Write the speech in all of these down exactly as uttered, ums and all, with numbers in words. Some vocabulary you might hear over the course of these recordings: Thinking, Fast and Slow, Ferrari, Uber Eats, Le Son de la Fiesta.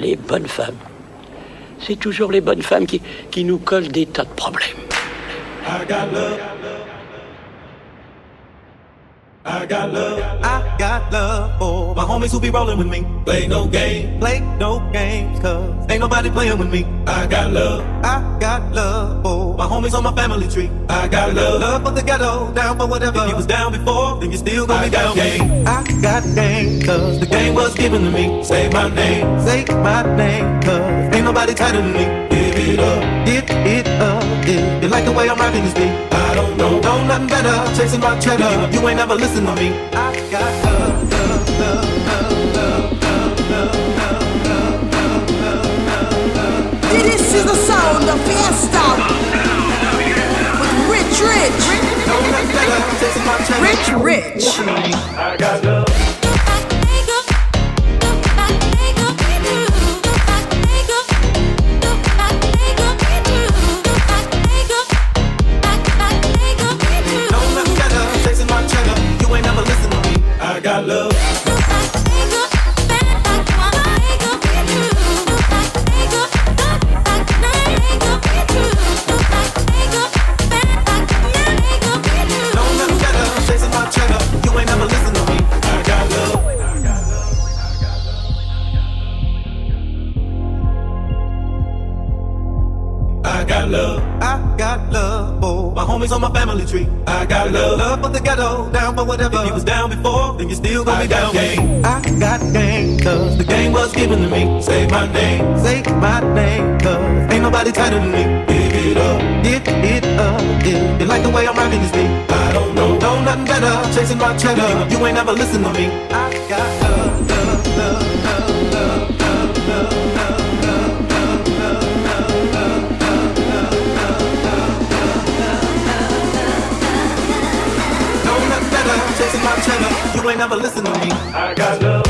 les bonnes femmes. C'est toujours les bonnes femmes qui, qui nous collent des tas de problèmes. I got love. I got love. I got love for my homies who be rolling with me. Play no game. Play no games, cause ain't nobody playing with me. I got love. I got love for my homies on my family tree. I got love. Love for the ghetto, down for whatever. If you was down before, then you still gonna be down. Game. I got game, cause the game was given to me. Say my name. Say my name, cause ain't nobody tighter than me. Give it up. Give it up. If you like the way I'm rocking this beat, I don't know. Know nothing better. Chasing my cheddar. You ain't never listen to me. I got love, love, love, love, love, love, love, love, love, love, love. This is the sound of Fiesta. With Rich Rich. Know nothing better. Chasing my cheddar. Rich Rich. I got love. I got love. On my family tree, I got love. Love for the ghetto, down for whatever. If you was down before, then you still gonna be down. Game. I got game, cause the game was given to me. Say my name, say my name, cause ain't nobody tighter than me. Give it up, give it up, yeah. You like the way I'm rocking this beat? I don't know, know nothing better. Chasing my cheddar, you ain't never listen to me. I got love, love, love, love, love, love, love, love. Chasing my cheddar, you ain't never listen to me. I got love. No nothing better. Chasing my cheddar, you ain't never listen to me. I got love.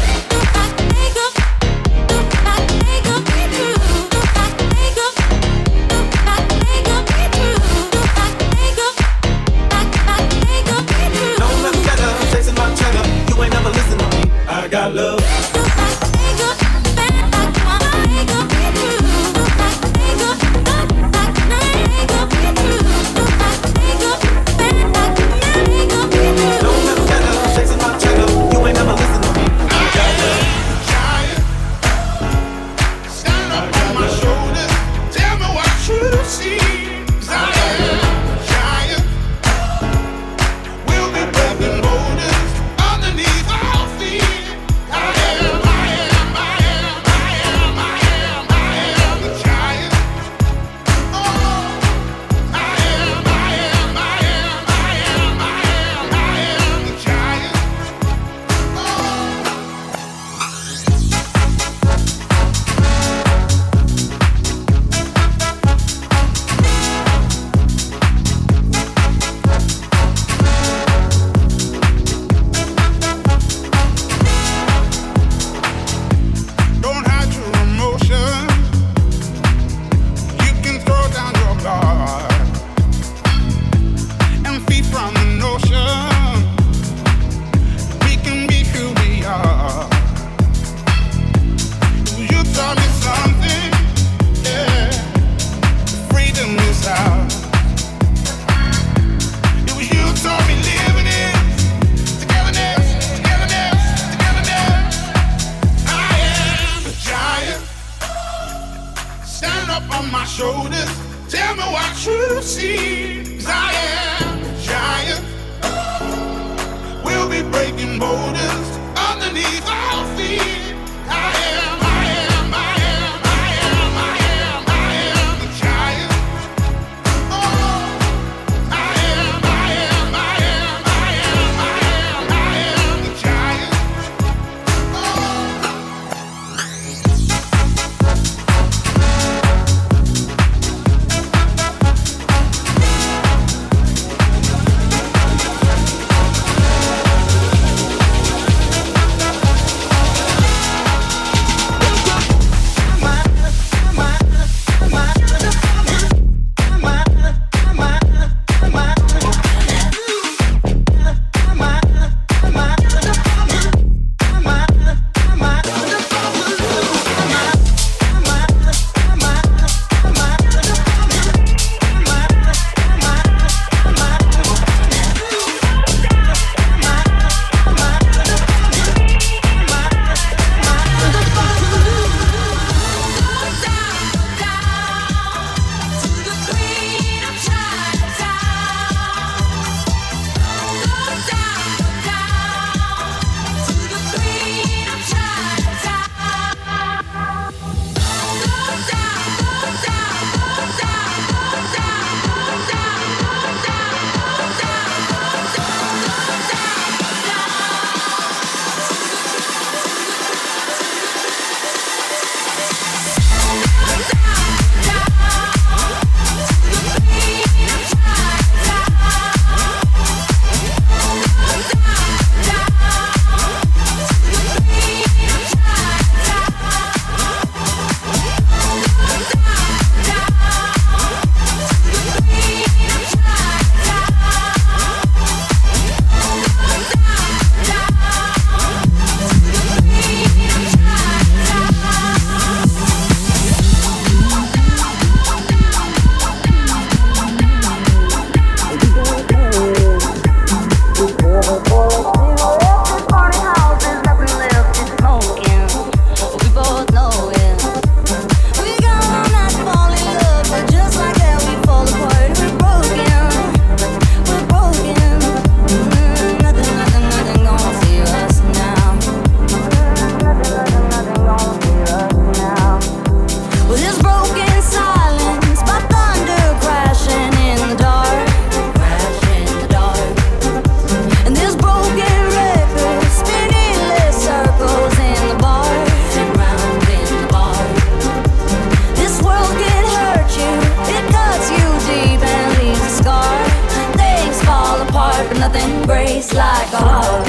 breaks like a heart,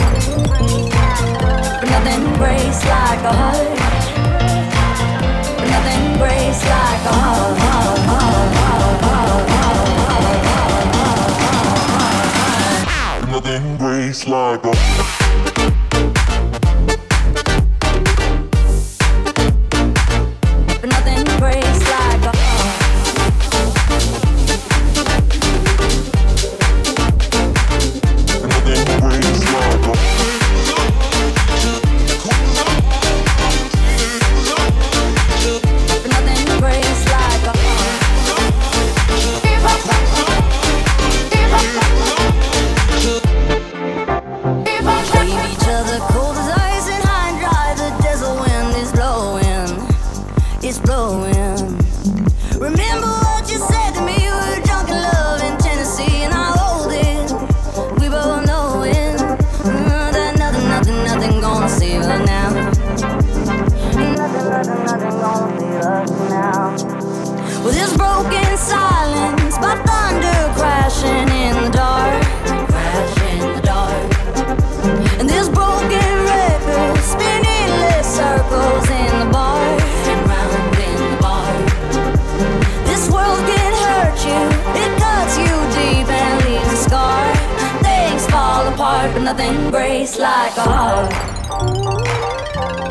but nothing breaks like a heart, but nothing breaks like a heart, heart, heart, heart, heart, heart, heart, heart, heart. But nothing breaks like a heart.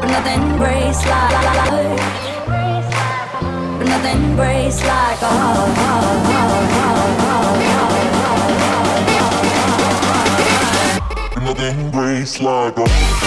Nothing breaks like a heart. Nothing breaks like a heart. Nothing breaks like a heart, heart, heart, heart, heart, heart, heart, heart. Nothing breaks like a heart.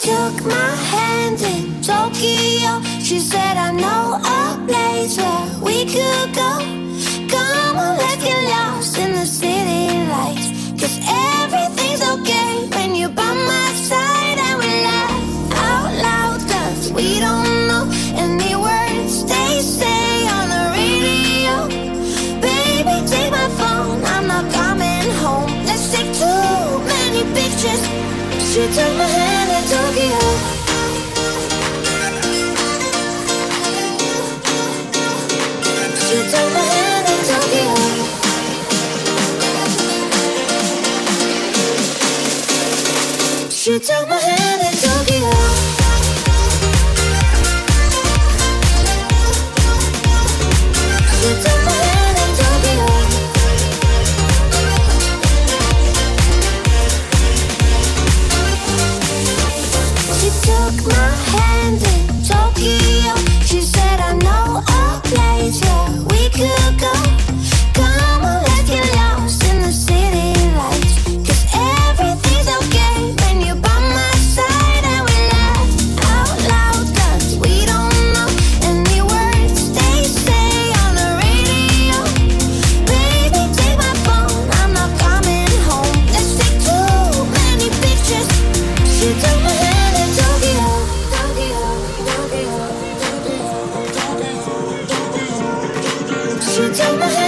took my hand in Tokyo. She said, I know a place where we could go. Come on, let's get lost in the city lights, 'cause everything's okay when you're by my side. And we laugh out loud 'cause we don't know any words they say on the radio. Baby, take my phone, I'm not coming home. Let's take too many pictures. She took my hand in Tokyo. She took my hand in Tokyo. She took my hand in Tokyo. She took my hand in Tokyo. She said, I know a place where we could go. Come on, let's get lost in the city lights, 'cause everything's okay when you're by my side. And we laugh out loud 'cause we don't know any words they say on the radio. Baby, take my phone, I'm not coming home. Let's take too many pictures. She took my hand in Tokyo. She took my hand.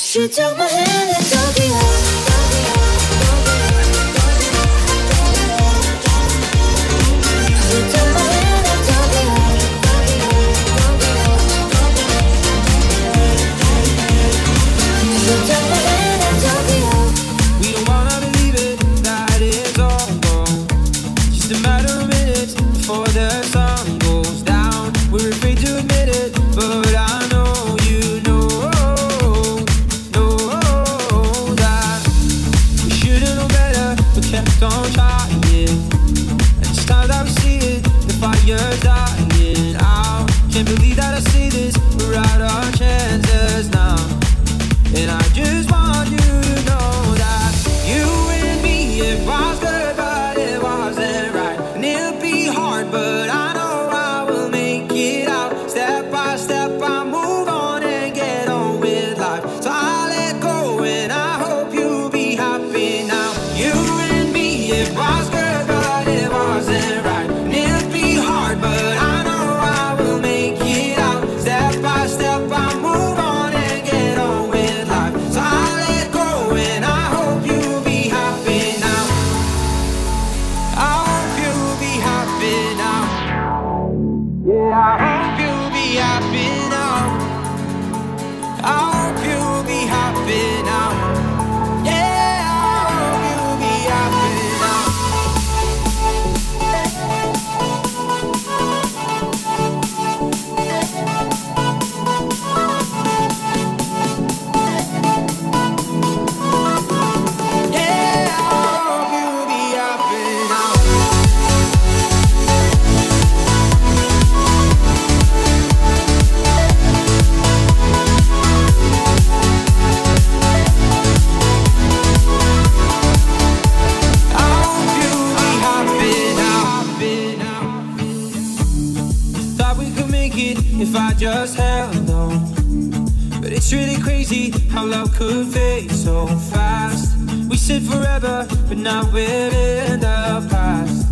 She took my hand in Tokyo. She took my hand in Tokyo. She took my hand in Tokyo. We don't wanna believe it, that it's all gone. Just a matter of minutes before the sun goes down. We're afraid to admit it, but I know. Oh, It's really crazy how love could fade so fast. We said forever, but now we're in the past.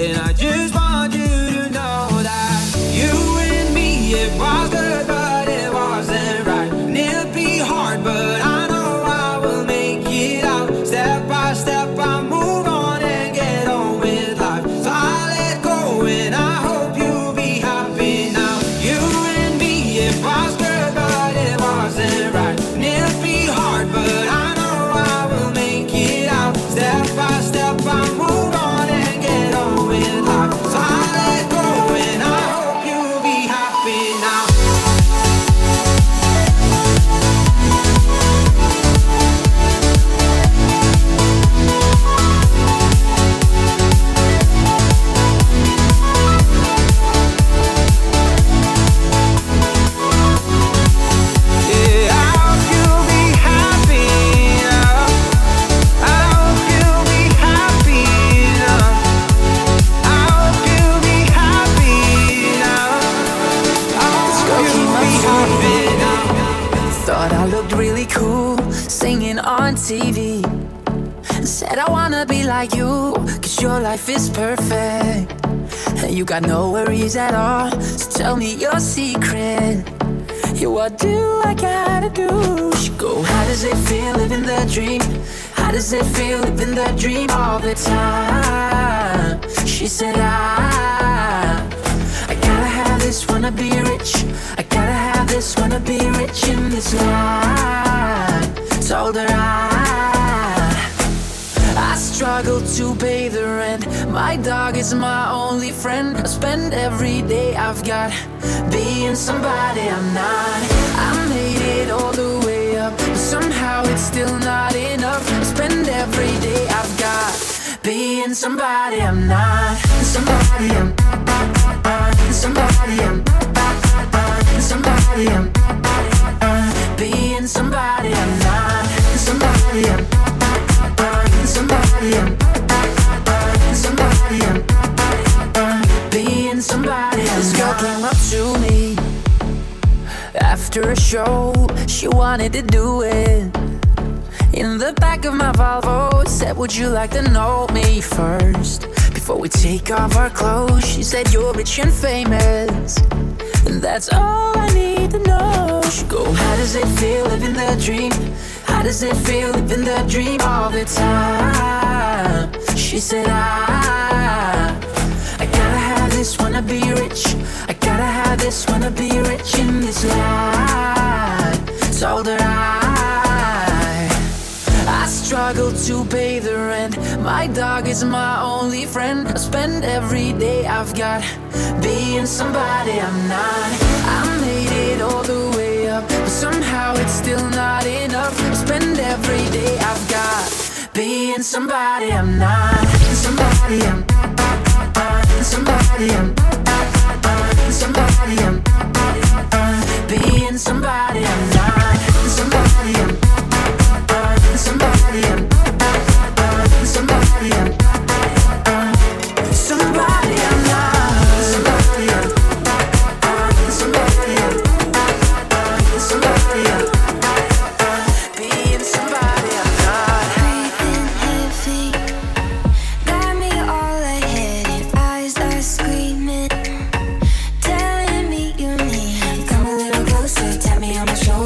And I just want you to know that you and me, it was good, but it wasn't right. And it'd be hard, but I know I will make it out. Step by step, I move on and get on with life. So I let go and I hope you'll be happy now. You and me, it was good, but it wasn't right. And it'd be hard, but I know I will make it out. Step by step, I move on. T V said I wanna be like you, cause your life is perfect and you got no worries at all. So tell me your secret. Yeah, what do I gotta do? You go, how does it feel living the dream? How does it feel living the dream all the time? She said I I gotta have this, wanna be rich. I gotta have this, wanna be rich in this life. Told her I, I struggle to pay the rent. My dog is my only friend. I spend every day I've got being somebody I'm not. I made it all the way up, but somehow it's still not enough. I spend every day I've got being somebody I'm not. Somebody I'm not. Somebody I'm not. Somebody I'm not. Being somebody I'm not. Somebody, I'm somebody, I'm somebody, I'm being somebody. This girl came up to me after a show. She wanted to do it in the back of my Volvo. Said, would you like to know me first before we take off our clothes? She said, you're rich and famous, and that's all I need to know. She go, how does it feel living the dream? How does it feel living the dream all the time? She said, I, I gotta have this, wanna be rich. I gotta have this, wanna be rich in this life. Told her I, I struggle to pay the rent. My dog is my only friend. I spend every day I've got being somebody I'm not. I made it all the way, but somehow it's still not enough. I spend every day I've got being somebody I'm not. Somebody I'm not. Somebody I'm not. Somebody I'm not. Being somebody I'm not. Somebody I'm not. Somebody I'm not. Somebody I'm not. Somebody I'm not. Show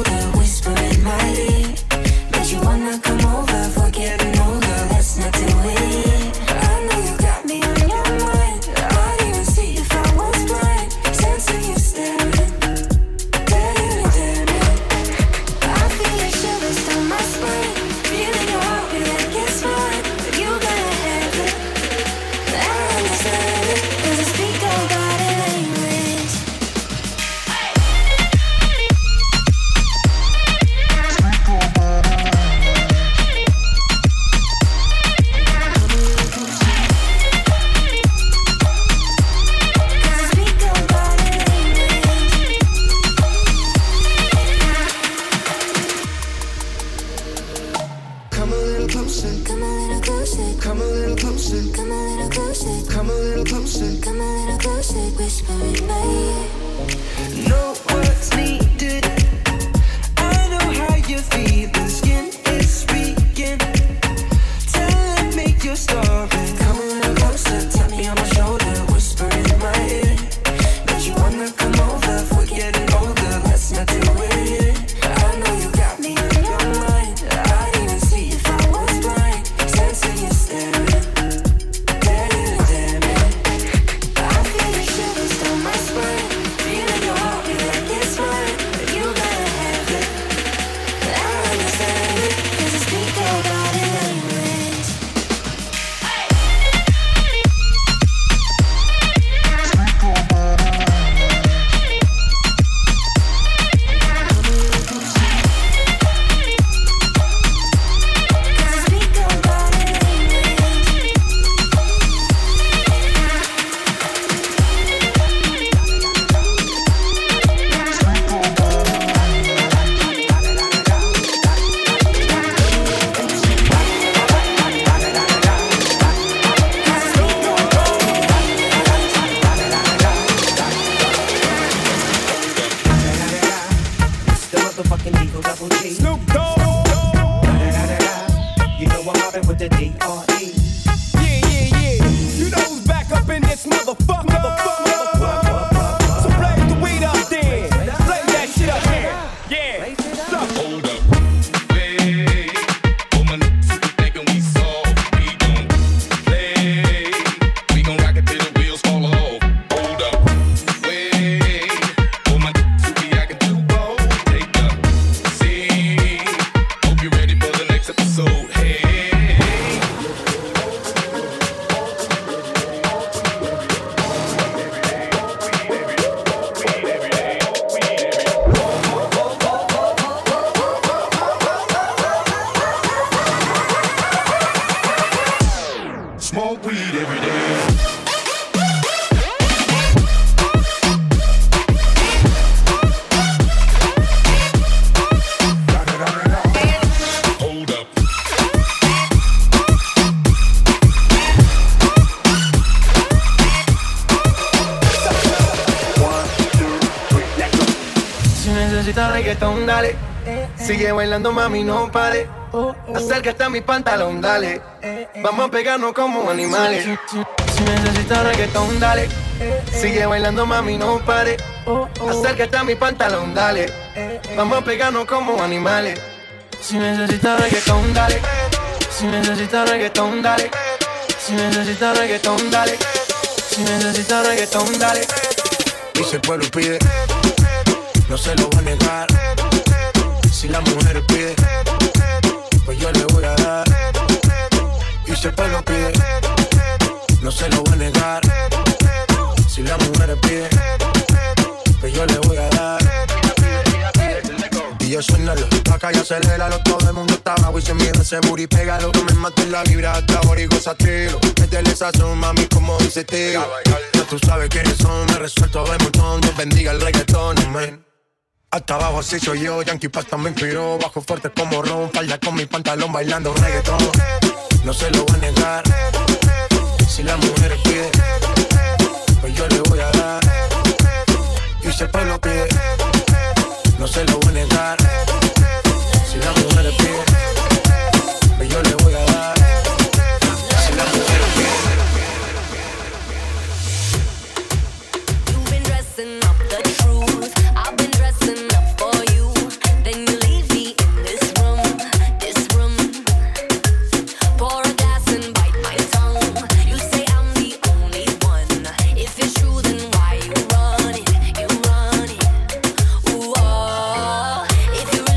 motherfucking Eagle Double G. Snoop Dogg. You know I'm hopping with the D R E. Yeah, yeah, yeah. You know who's back up in this motherfucker. Motherfucker. Motherfucker. So blaze the weed up then. Blaze that shit up here. Yeah. Stop. Hold up. Hey. All my niggas thinking we soft. We gon' play. We gon' rock it till the wheels fall off. Hold up. Hey. All my niggas be acting too bold. Take up. See. Hope you're ready for the next episode. Reggaetón, dale, sigue bailando mami, no pare, acércate a mi pantalón, dale, vamos a pegarnos como animales. Si necesitas reggaetón, dale, sigue bailando mami, no pare, acércate a mi pantalón, dale, vamos a pegarnos como animales. Si necesitas reggaetón, dale, si necesitas reggaetón, dale, si necesitas reggaetón, dale, si necesitas reggaetón, dale, y si el pueblo pide, no se lo voy a negar. Si la mujer pide, pues yo le voy a dar. Y si el pueblo pide, no se lo voy a negar. Si la mujer pide, pues yo le voy a dar. Y yo suénalo, acá y aceléralo, todo el mundo está bajo y se mierda ese booty, pégalo. No me mates la vibra hasta borigo satilo. Métele esa son, mami, como dice tío. Ya tú sabes quiénes son, me resuelto de montón. Dios bendiga el reggaetón, amén. Hasta abajo así soy yo, Yankee Pasta me inspiró. Bajo fuerte como ron, falda con mi pantalón, bailando reggaetón. No se lo voy a negar. Si la mujer pide, pues yo le voy a dar. Y si el pueblo pide, no se lo voy a negar. Si la mujer pide, pues yo le voy a dar. Si la mujer pide. You've been dressing up the truth. I've been dressing up for you. Then you leave me in this room, this room. Pour a glass and bite my tongue. You say I'm the only one. If it's true, then why you run it? You run it. Ooh, oh. If you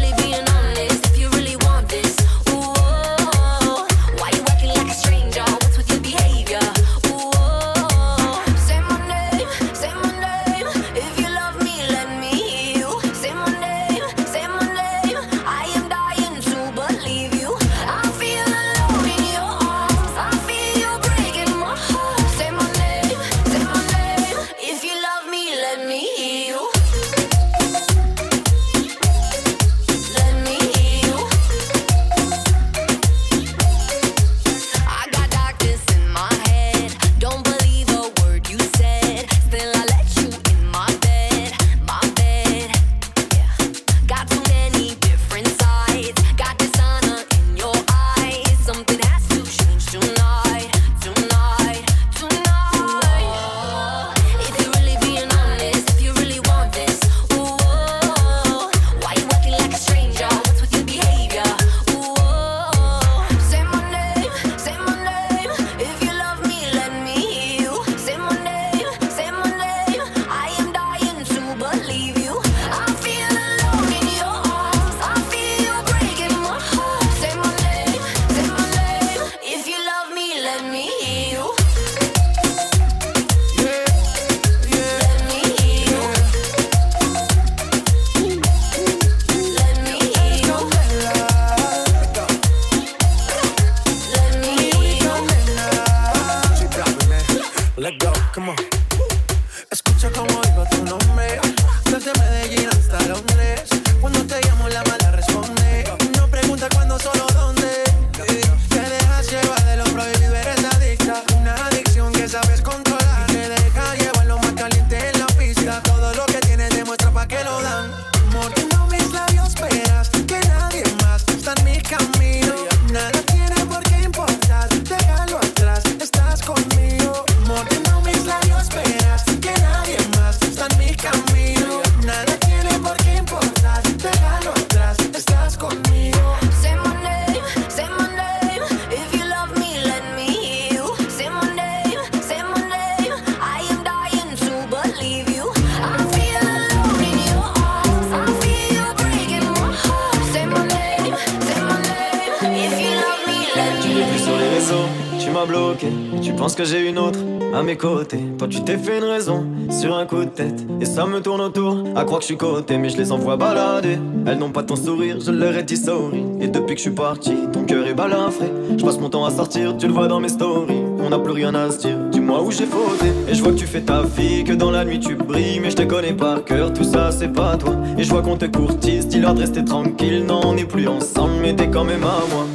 estás conmigo. Say my name, say my name. If you love me, let me hear you. Say my name, say my name. I am dying to believe you. I feel alone in your arms. I feel you're breaking my heart. Say my name, say my name. If you love me, let me hear you. Tu n'es plus sur les réseaux, tu m'as bloqué. Tu penses que j'ai une autre à mes côtés. Toi tu t'es fait une raison sur un coup de tête. Et ça me tourne autour à croire que je suis coté. Mais je les envoie balader. Elles n'ont pas ton sourire, je leur ai dit sorry. Et depuis que je suis parti, ton cœur est balafré. Je passe mon temps à sortir, tu le vois dans mes stories. On n'a plus rien à se dire, dis-moi où j'ai fauté. Et je vois que tu fais ta vie, que dans la nuit tu brilles. Mais je te connais par cœur, tout ça c'est pas toi. Et je vois qu'on te courtise, dis-leur de rester tranquille. Non on n'est plus ensemble, mais t'es quand même à moi.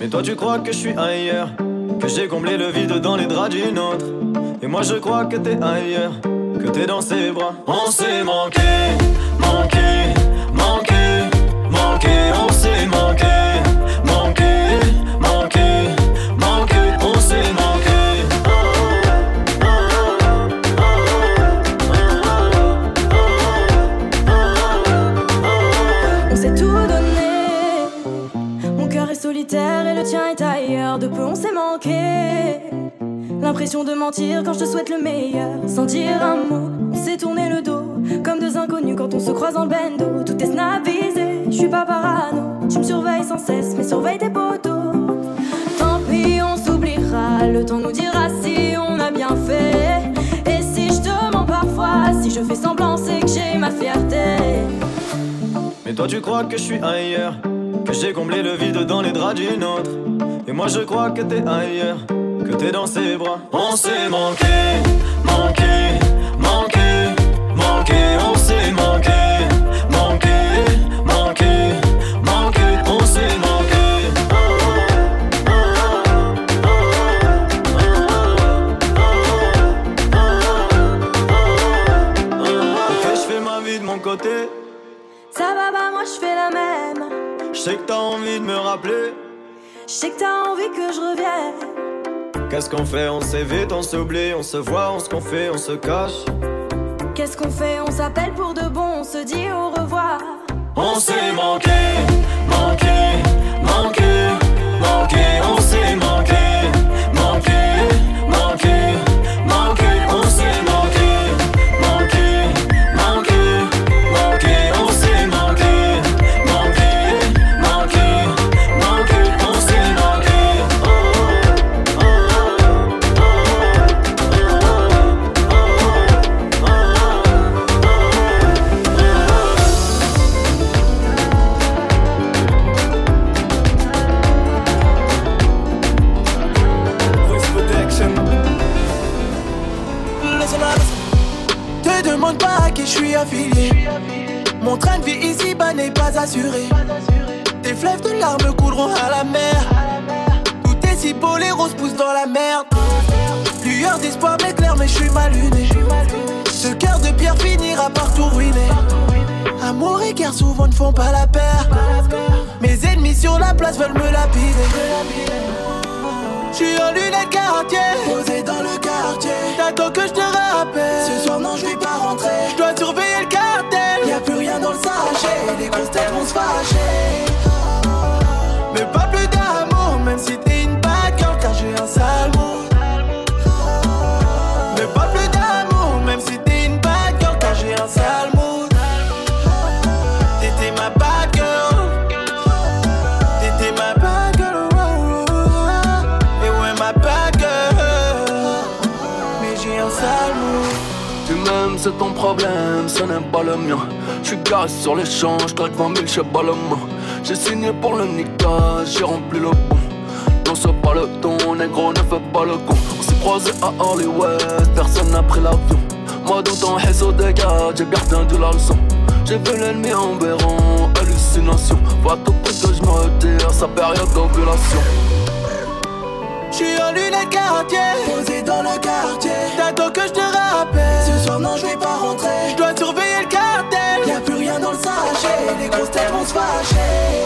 Mais toi tu crois que je suis ailleurs, que j'ai comblé le vide dans les draps d'une autre. Et moi je crois que t'es ailleurs, que t'es dans ses bras. On s'est manqué, manqué, manqué, manqué. On s'est manqué, manqué, manqué, manqué. On s'est manqué. On s'est tout donné. Mon cœur est solitaire et le tien est ailleurs. De peu on s'est manqué. L'impression de mentir quand je te souhaite le meilleur. Sans dire un mot, on s'est tourné le dos. Comme deux inconnus quand on se croise en bendo. Tout est snapisé, je suis pas parano. Tu me surveilles sans cesse, mais surveille tes poteaux. Tant pis, on s'oubliera. Le temps nous dira si on a bien fait. Et si je te mens parfois, si je fais semblant, c'est que j'ai ma fierté. Mais toi tu crois que je suis ailleurs, que j'ai comblé le vide dans les draps d'une autre. Et moi je crois que t'es ailleurs, que t'es dans ses bras. On s'est manqué, manqué, manqué, manqué. On s'est manqué, manqué, manqué, manqué. On s'est manqué. Ok, j'fais ma vie de mon côté. Ça va bah moi j'fais la même. J'sais que t'as envie de me rappeler. J'sais que t'as envie que je revienne. Qu'est-ce qu'on fait? On s'évite, on s'oublie, on se voit, on se confie, on se cache. Qu'est-ce qu'on fait? On s'appelle pour de bon, on se dit au revoir. On s'est manqué, manqué, manqué, manqué. On s'est manqué, manqué, manqué, manqué. On s'est manqué, manqué, manqué, manqué. On s'est manqué, manqué, manqué, manqué. On s'est manqué. Je suis affilié. Mon train de vie ici bas n'est pas assuré. Tes fleuves de larmes couleront à la mer. Tous tes cipos, les roses poussent dans la merde. Lueur d'espoir m'éclaire mais je suis mal luné. Ce cœur de pierre finira par tout ruiner. Amour et guerre souvent ne font pas la paire. Mes ennemis sur la place veulent me lapider. J'suis en lunettes quartier, posé dans le quartier. T'attends que je te rappelle. Ce soir non je vais pas rentrer. Je dois surveiller le cartel. Y'a plus rien dans le sachet. Les grosses têtes vont se fâcher. Mais pas plus d'amour, même si t'es une bad girl, car j'ai un sale mood. Mais pas plus d'amour, même si t'es une bad girl, car j'ai un sale mood. T'étais ma bad girl. T'étais ma bad girl. Même c'est ton problème, ce n'est pas le mien. J'suis garé sur les champs, j'traque vingt mille, j'sais pas le mot. J'ai signé pour le Nika, j'ai rempli le pont. Non c'est pas le ton, négro ne fais pas le con. On s'est croisé à Harley West, personne n'a pris l'avion. Moi dans ton réseau des gars, j'ai bien retenu la leçon. J'ai vu l'ennemi en béron, hallucination. Va tout près que j'me retire, sa période d'ovulation. J'suis en lunettes quartier, posé dans le quartier. T'attends que je te rappelle. Ce soir non je vais pas rentrer. Je dois surveiller le cartel. Y'a plus rien dans le sachet. Les grosses têtes vont se fâcher.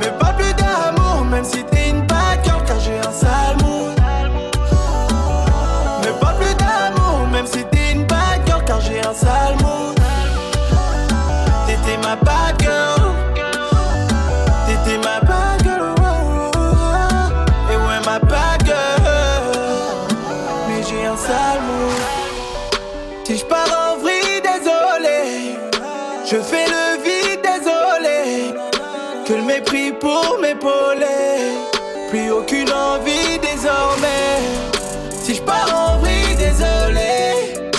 Mais pas plus d'amour, même si t'es une bad girl, car j'ai un sale mood. Mais pas plus d'amour, même si t'es une bad girl, car j'ai un sale mood. T'étais ma bad girl. Je fais le vide, désolé. Que le mépris pour m'épauler. Plus aucune envie désormais. Si je pars en vrille, désolé.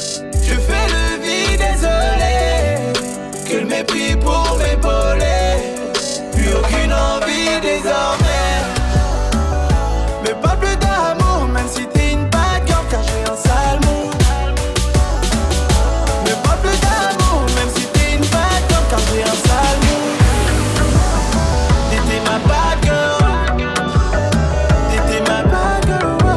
Je fais le vide, désolé. Que le mépris pour m'épauler. Plus aucune envie désormais. Mais pas plus d'amour, même si t'es une bagarre, car j'ai un sale mot. T'étais ma bad girl, t'étais ma bad girl.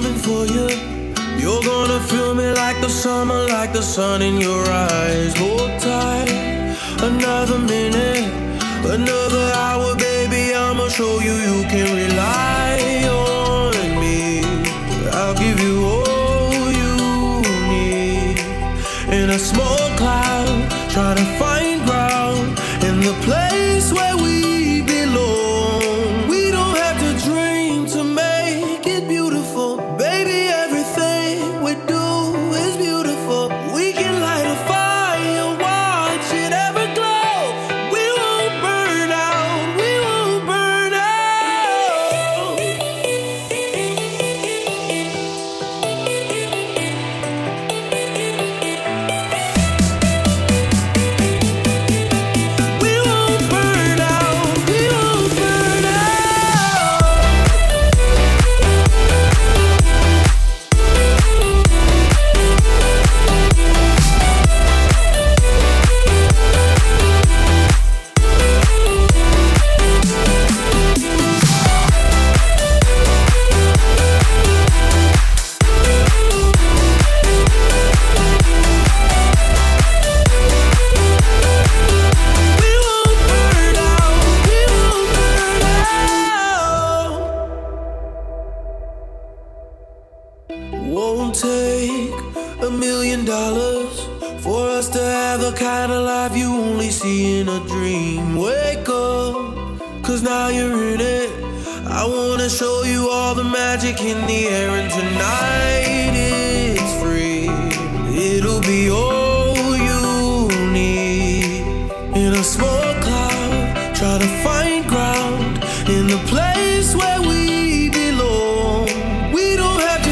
coming for you. You're gonna feel me like the summer, like the sun in your eyes. Hold tight, another minute, another hour, baby, I'ma show you you can rely on me. I'll give you all you need. In a small cloud, trying to find ground in the place where we belong. We don't have to dream to make it beautiful, baby. Won't take a million dollars for us to have the kind of life you only see in a dream. Wake up, cause now you're in it. I wanna show you all the magic in the air, and tonight it's free. It'll be all you need. In a small cloud, try to find ground in the place where we belong. We don't have to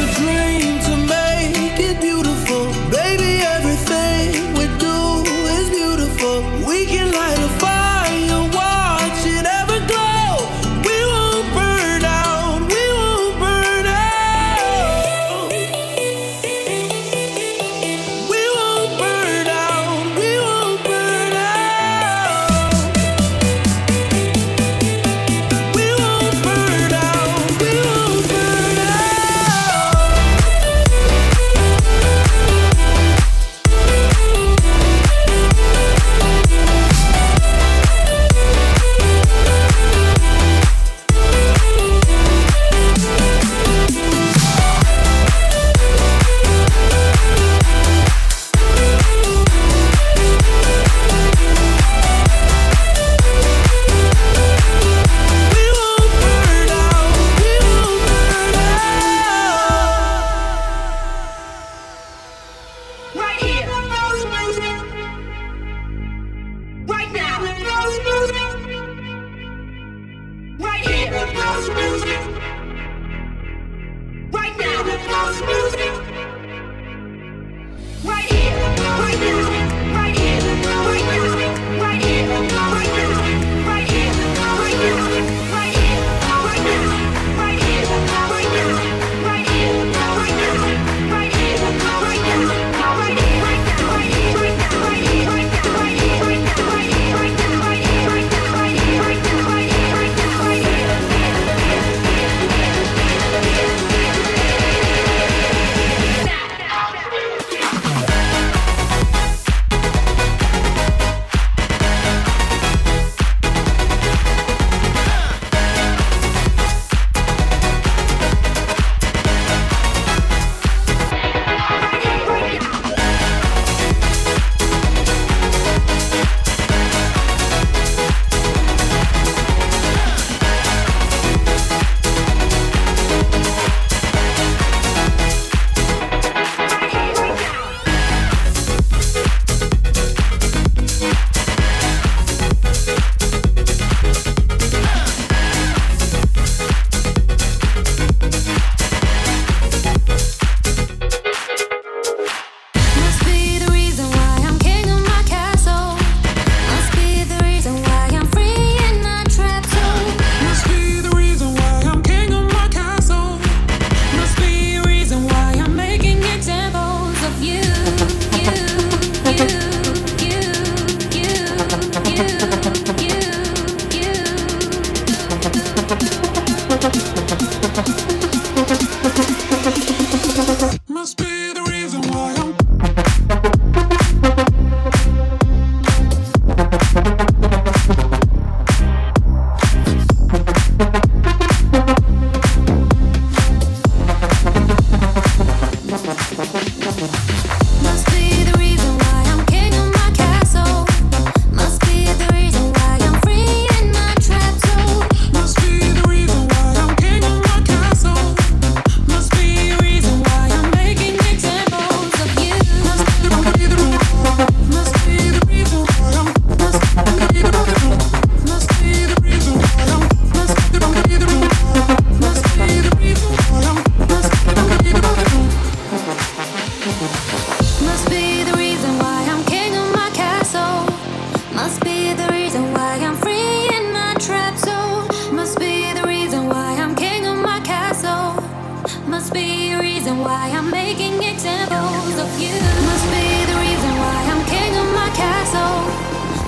why I'm making examples of you. Must be the reason why I'm king of my castle.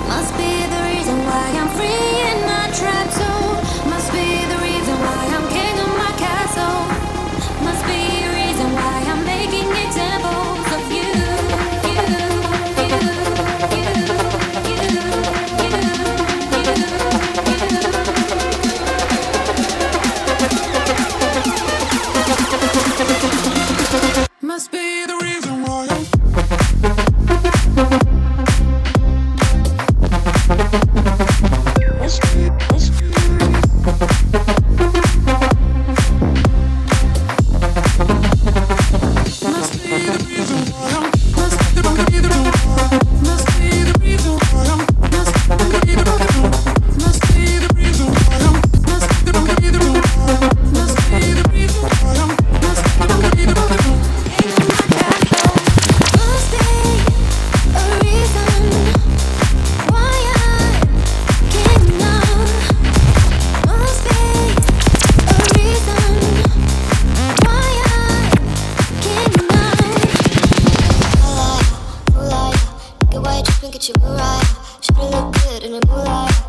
Must be the reason why I'm free and not trapped too. Must be the reason why I'm king of my castle. Must be the reason why I'm making examples of you. I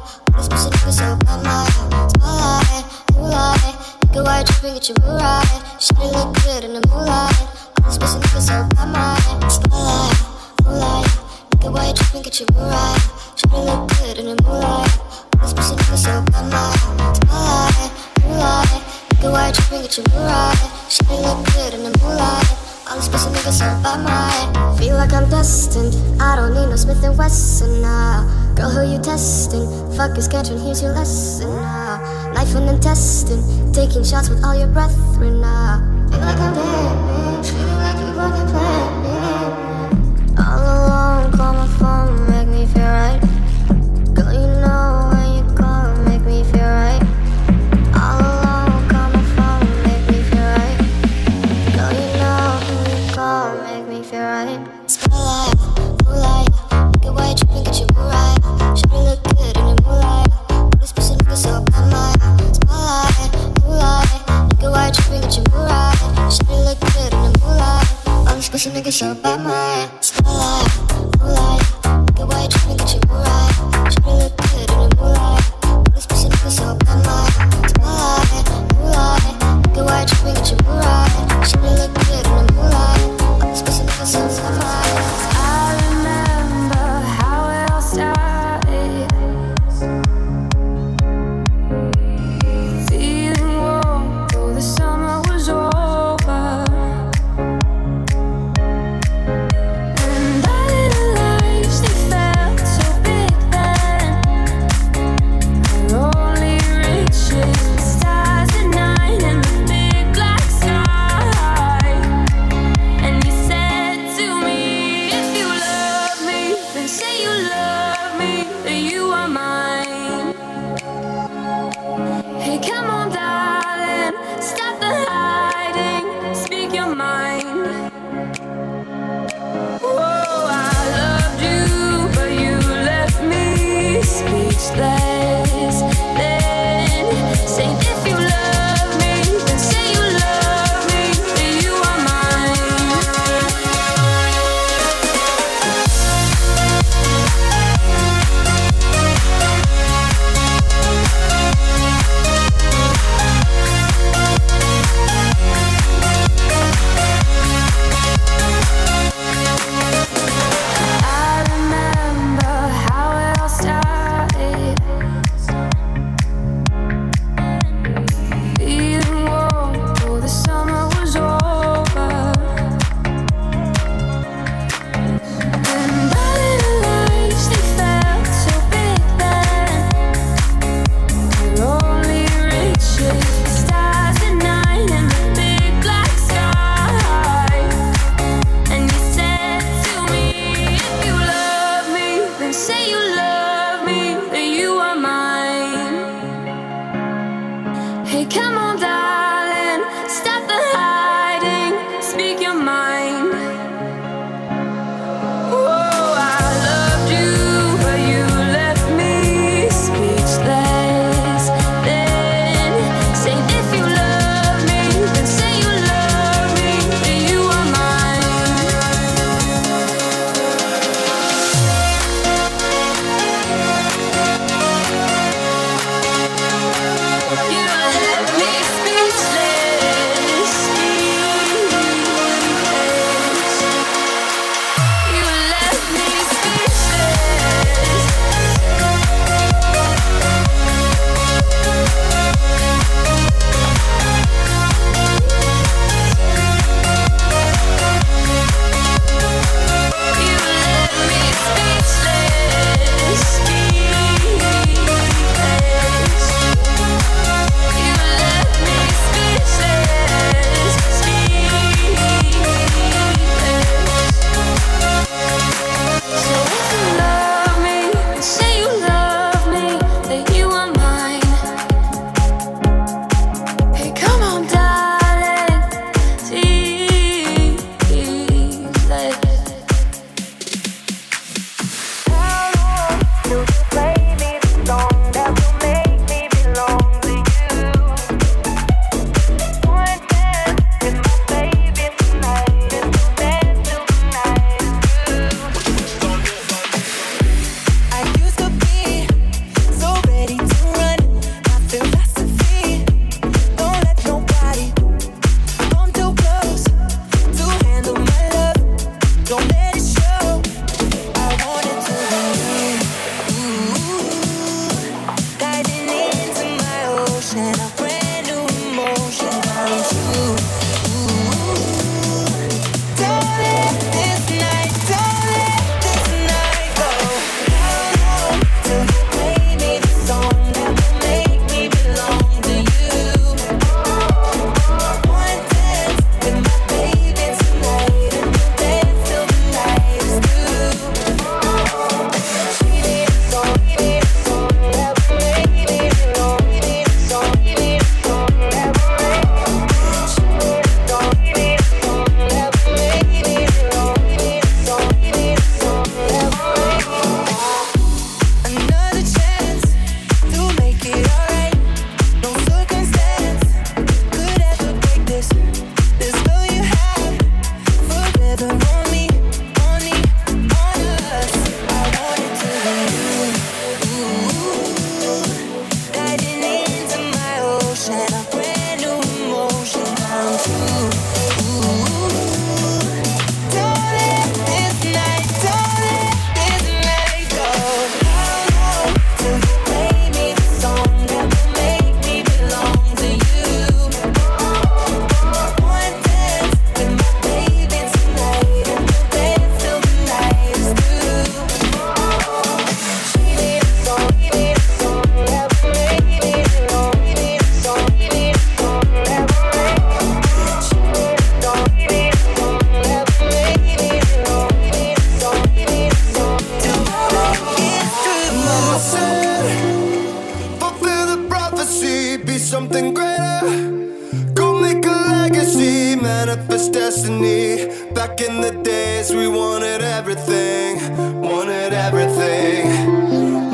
destiny. Back in the days we wanted everything, wanted everything.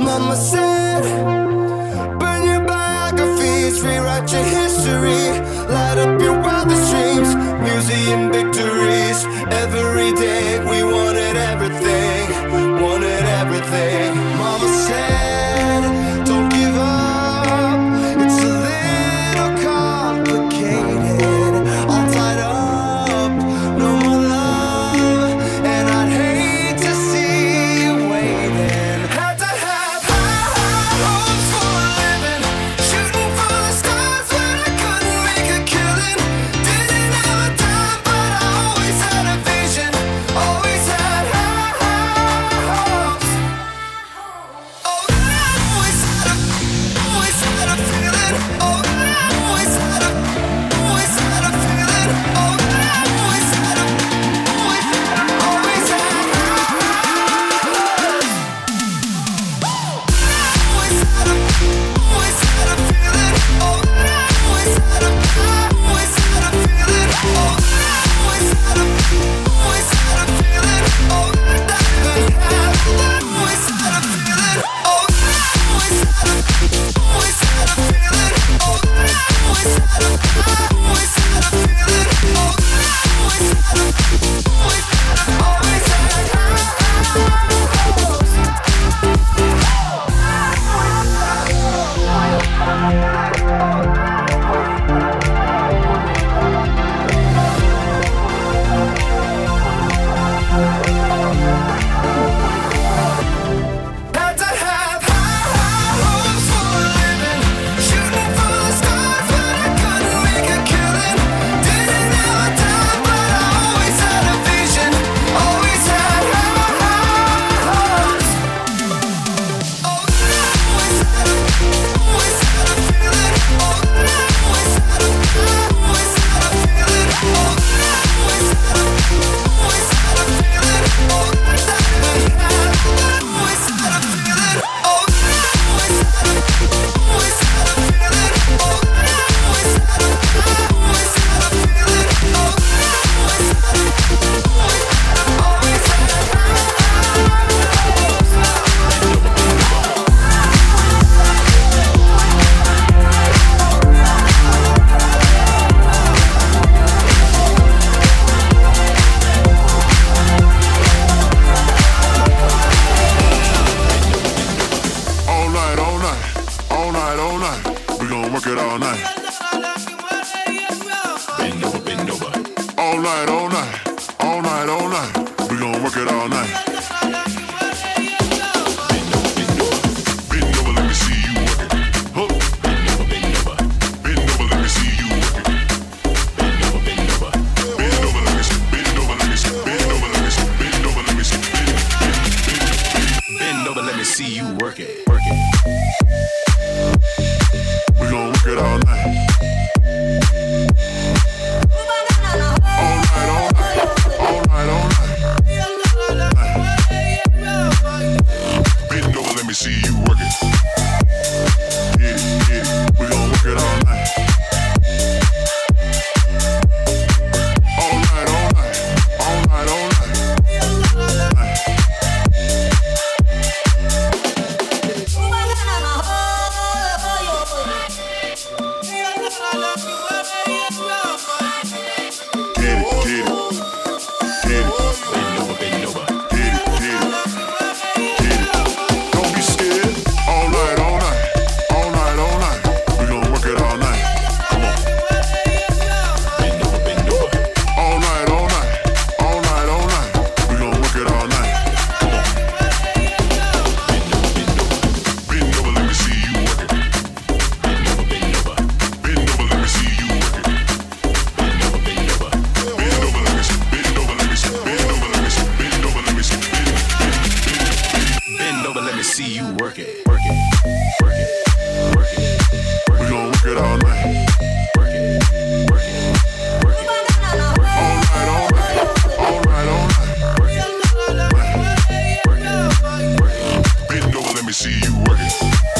Mama said, burn your biographies, rewrite your history, light up your wildest dreams, museum victories. Every day we wanted everything, wanted everything. Mama said, don't give up. See you working.